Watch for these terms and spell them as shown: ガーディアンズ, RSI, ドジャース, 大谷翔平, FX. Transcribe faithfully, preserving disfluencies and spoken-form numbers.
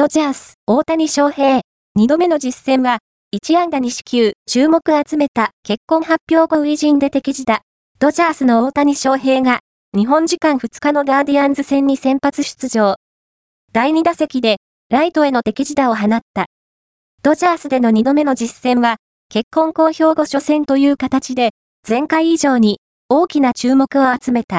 ドジャース、大谷翔平。にどめの実戦は、いちあんだにしきゅう、注目集めた結婚発表後初陣で敵地だ。ドジャースの大谷翔平が、日本時間ふつかのガーディアンズ戦に先発出場。だいにだせきで、ライトへの敵地打を放った。ドジャースでのにどめの実戦は、結婚公表後初戦という形で、前回以上に大きな注目を集めた。